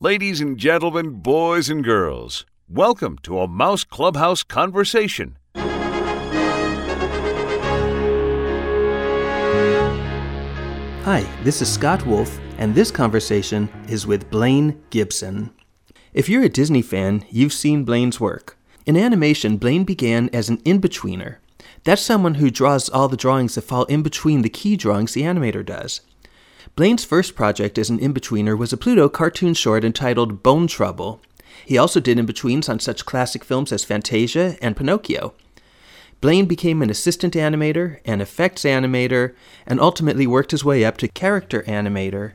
Ladies and gentlemen, boys and girls, welcome to a Mouse Clubhouse Conversation. Hi, this is Scott Wolf, and this conversation is with Blaine Gibson. If you're a Disney fan, you've seen Blaine's work. In animation, Blaine began as an in-betweener. That's someone who draws all the drawings that fall in between the key drawings the animator does. Blaine's first project as an in-betweener was a Pluto cartoon short entitled Bone Trouble. He also did in-betweens on such classic films as Fantasia and Pinocchio. Blaine became an assistant animator, an effects animator, and ultimately worked his way up to character animator.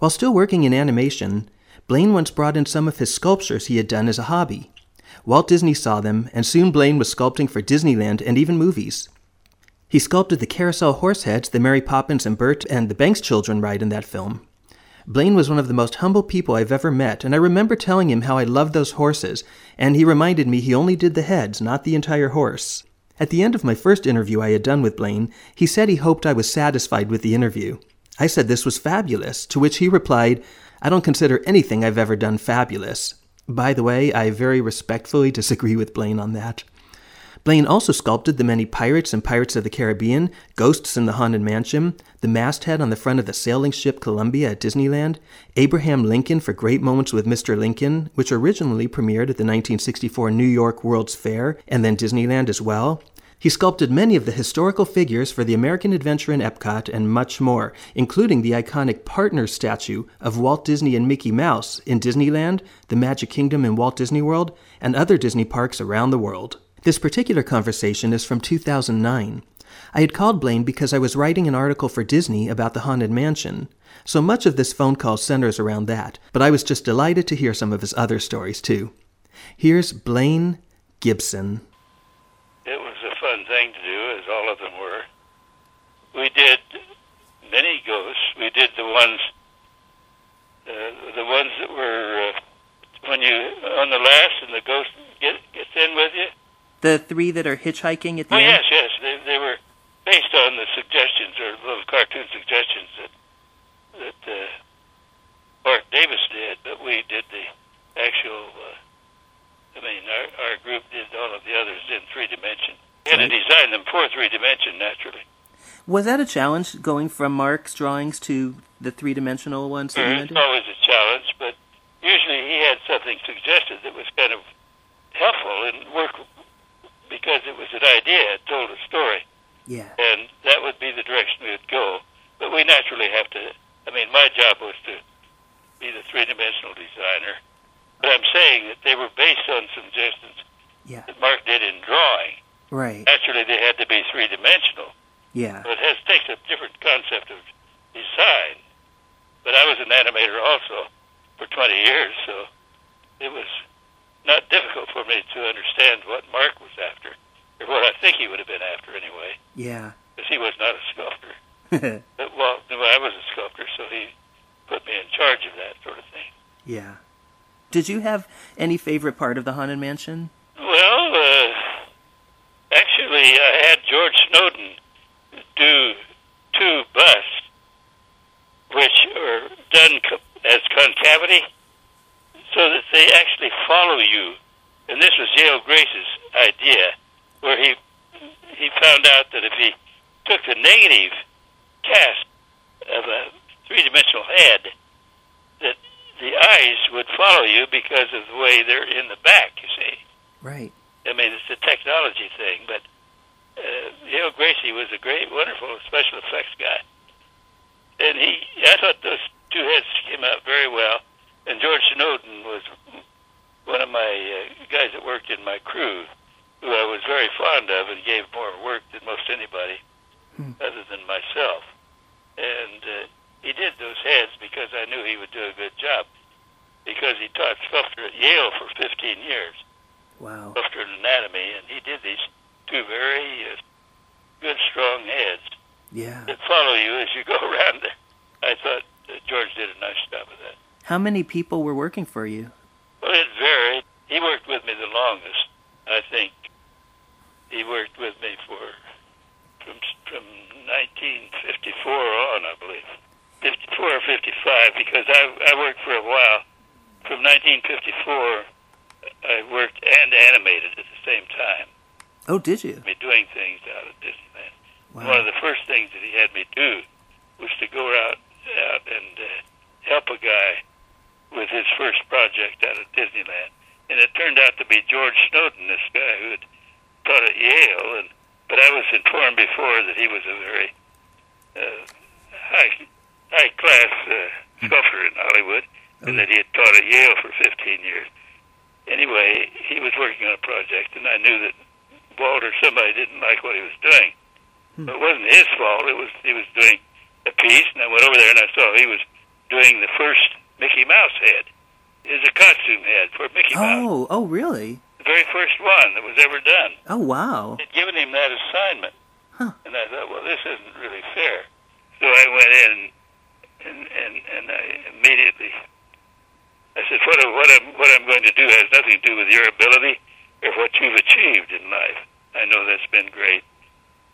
While still working in animation, Blaine once brought in some of his sculptures he had done as a hobby. Walt Disney saw them, and soon Blaine was sculpting for Disneyland and even movies. He sculpted the carousel horse heads that Mary Poppins and Bert and the Banks children ride in that film. Blaine was one of the most humble people I've ever met, and I remember telling him how I loved those horses, and he reminded me he only did the heads, not the entire horse. At the end of my first interview I had done with Blaine, he said he hoped I was satisfied with the interview. I said this was fabulous, to which he replied, "I don't consider anything I've ever done fabulous." By the way, I very respectfully disagree with Blaine on that. Blaine also sculpted the many pirates in Pirates of the Caribbean, ghosts in the Haunted Mansion, the masthead on the front of the sailing ship Columbia at Disneyland, Abraham Lincoln for Great Moments with Mr. Lincoln, which originally premiered at the 1964 New York World's Fair and then Disneyland as well. He sculpted many of the historical figures for the American Adventure in Epcot and much more, including the iconic partner statue of Walt Disney and Mickey Mouse in Disneyland, the Magic Kingdom in Walt Disney World, and other Disney parks around the world. This particular conversation is from 2009. I had called Blaine because I was writing an article for Disney about the Haunted Mansion, so much of this phone call centers around that, but I was just delighted to hear some of his other stories too. Here's Blaine Gibson. Thing to do, as all of them were. We did many ghosts. We did the ones that were when you on the last and the ghost gets in with you. The three that are hitchhiking at the end. Yes, they were based on the suggestions or little cartoon suggestions that Mark Davis did, but we did the actual. Our group did all of the others in three dimensions. We had to design them for three-dimension, naturally. Was that a challenge, going from Mark's drawings to the three-dimensional ones? It's always a challenge, but usually he had something suggested that was kind of helpful and work because it was an idea, it told a story. Yeah. And that would be the direction we would go. But we naturally have to... my job was to be the three-dimensional designer. But I'm saying that they were based on suggestions that Mark did in drawing. Right. Naturally, they had to be three-dimensional. Yeah. So it takes a different concept of design. But I was an animator also for 20 years, so it was not difficult for me to understand what Mark was after, or what I think he would have been after anyway. Yeah. Because he was not a sculptor. But Walt knew I was a sculptor, so he put me in charge of that sort of thing. Yeah. Did you have any favorite part of the Haunted Mansion? Well, actually, I had George Snowden do two busts, which are done as concavity, so that they actually follow you. And this was Yale Gracey's idea, where he found out that if he took the negative cast of a three-dimensional head, that the eyes would follow you because of the way they're in the back, you see. Right. It's a technology thing, but Yale Gracey was a great, wonderful special effects guy. And I thought those two heads came out very well. And George Snowden was one of my guys that worked in my crew, who I was very fond of and gave more work than most anybody other than myself. And he did those heads because I knew he would do a good job, because he taught sculpture at Yale for 15 years. Wow. Sculpture and anatomy, and he did these two very good, strong heads that follow you as you go around. I thought George did a nice job of that. How many people were working for you? Well, it varied. He worked with me the longest, I think. He worked with me from 1954 on, I believe. 54 or 55, because I worked for a while from 1954, I worked and animated at the same time. Oh, did you? Me doing things out at Disneyland. Wow. One of the first things that he had me do was to go out and help a guy with his first project out at Disneyland. And it turned out to be George Snowden, this guy who had taught at Yale. But I was informed before that he was a very high-class sculptor in Hollywood, and that he had taught at Yale for 15 years. Anyway, he was working on a project, and I knew that Walt or somebody didn't like what he was doing. But it wasn't his fault. He was doing a piece, and I went over there and I saw he was doing the first Mickey Mouse head. It was a costume head for Mickey Mouse. Oh, really? The very first one that was ever done. Oh, wow. They'd given him that assignment. Huh. And I thought, well, this isn't really fair. So I went in and I immediately... I said, what I'm going to do has nothing to do with your ability or what you've achieved in life. I know that's been great.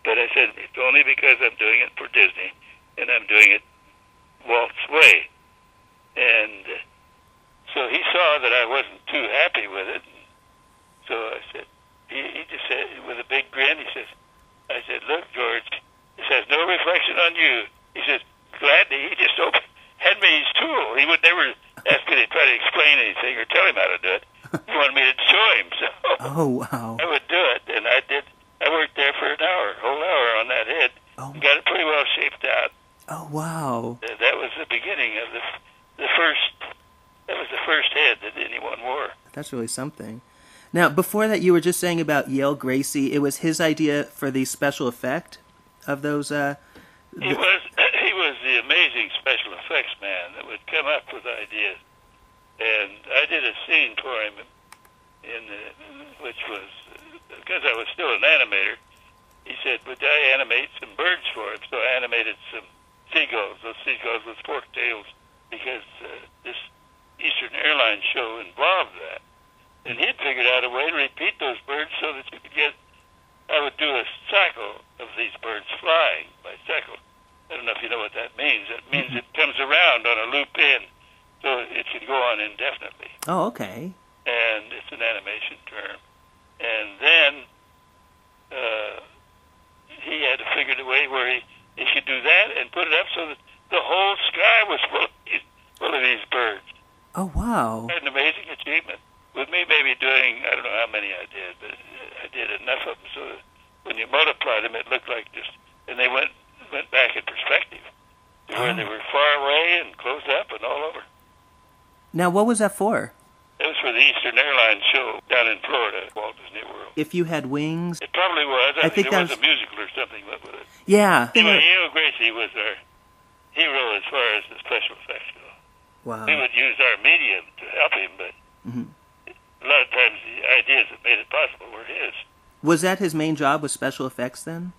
But I said, it's only because I'm doing it for Disney, and I'm doing it Walt's way. And so he saw that I wasn't too happy with it. So I said, he just said, with a big grin, he says, I said, look, George, he says, no reflection on you. He says, gladly, he just had me his tool. He would never... asked me to try to explain anything or tell him how to do it. He wanted me to show him, so I would do it, and I did. I worked there for a whole hour on that head, and got it pretty well shaped out. Oh, wow. That was the beginning of the first head that anyone wore. That's really something. Now, before that, you were just saying about Yale Gracey. It was his idea for the special effect of those... He was the amazing special effects man that would come up with ideas, and I did a scene for him, which was because I was still an animator. He said, "Would I animate some birds for him?" So I animated some seagulls. Those seagulls with forked tails, because this Eastern Airlines show involved that, and he'd figured out a way to repeat those birds so that you could get. I would do a cycle of these birds flying by cycle. I don't know if you know what that means. It means it comes around on a loop in, so it can go on indefinitely. Oh, okay. And it's an animation term. And then he had to figure a way where he could do that and put it up so that the whole sky was full of these birds. Oh, wow. An amazing achievement. With me maybe doing, I don't know how many I did, but I did enough of them so that when you multiplied them, it looked like just, and they went back in perspective, where they were far away and close up and all over. Now, what was that for? It was for the Eastern Airlines show down in Florida, Walt Disney World. If you had wings? It probably was. I think there was a musical or something went with it. Yeah. Anyway, Yale Gracey was our hero as far as the special effects go. Wow. We would use our medium to help him, but a lot of times the ideas that made it possible were his. Was that his main job, was special effects then?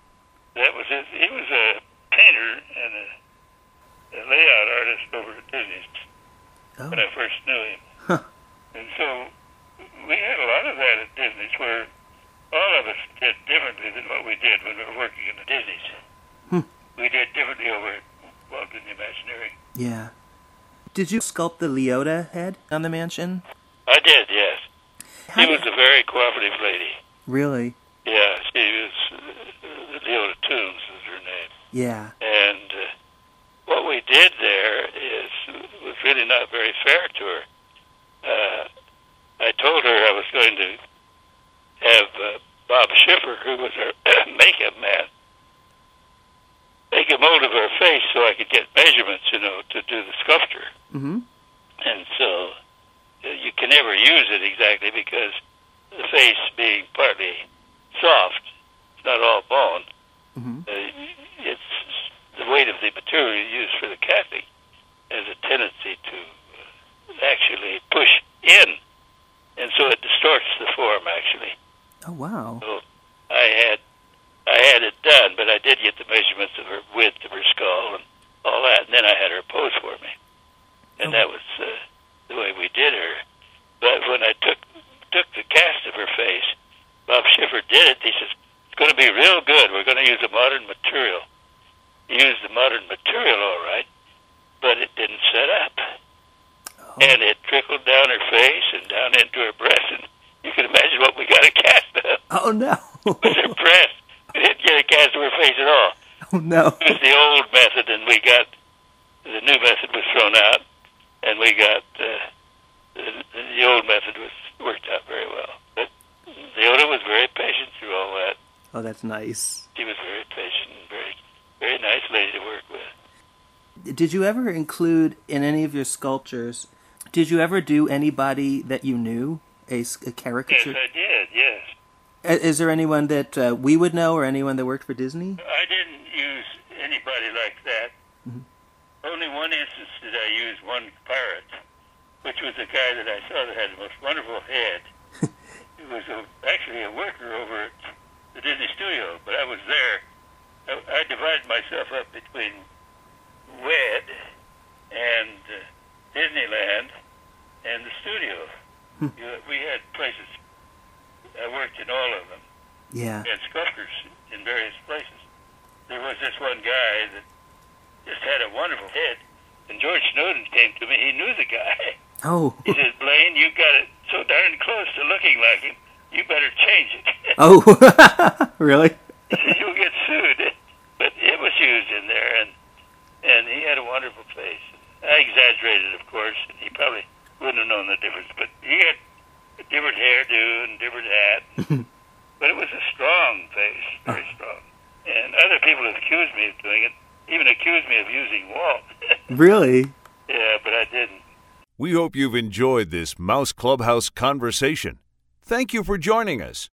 That was his. He was a painter and a layout artist over at Disney when I first knew him. Huh. And so we had a lot of that at Disney's, where all of us did differently than what we did when we were working in the Disney's. We did differently over at Walt Disney Imagineering. Yeah. Did you sculpt the Leota head on the mansion? I did, yes. She was a very cooperative lady. Really? Yeah, she was... Leota Toombs is her name. Yeah. And what we did there was really not very fair to her. I told her I was going to have Bob Schiffer, who was her makeup man, make a mold of her face so I could get measurements, to do the sculpture. And so you can never use it exactly because the face being partly soft, it's not all bone. It's the weight of the material used for the casting has a tendency to actually push in, and so it distorts the form actually. Oh wow! So I had it done, but I did get the measurements of her width of her skull and all that, and then I had her pose for me, and that was the way we did her. But when I took the cast of her face, Bob Schiffer did it. He says, going to be real good. We're going to use a modern material. He used the modern material, all right, but it didn't set up. and it trickled down her face and down into her breast, and you can imagine what we got a cast of. Oh, no. It was her breast. We didn't get a cast of her face at all. Oh, no. It was the old method, and we got, the new method was thrown out, and we got, the old method was worked out very well. But Leota was very patient through all that. Oh, that's nice. She was very patient and very, very nice lady to work with. Did you ever include in any of your sculptures, did you ever do anybody that you knew, a caricature? Yes, I did, yes. Is there anyone that we would know or anyone that worked for Disney? I didn't use anybody like that. Mm-hmm. Only one instance did I use one pirate, which was a guy that I saw that had the most wonderful head. He was actually a worker over at the Disney Studio, but I was there. I divided myself up between WED and Disneyland and the studio. We had places. I worked in all of them. Yeah. We had sculptures in various places. There was this one guy that just had a wonderful head, and George Snowden came to me. He knew the guy. Oh. He said, "Blaine, you got it so darn close to looking like him. You better change it." Oh, really? He said, "You'll get sued." But it was used in there, and he had a wonderful face. I exaggerated, of course. He probably wouldn't have known the difference, but he had a different hairdo and different hat. But it was a strong face, very strong. And other people have accused me of doing it, even accused me of using Walt. Really? Yeah, but I didn't. We hope you've enjoyed this Mouse Clubhouse conversation. Thank you for joining us.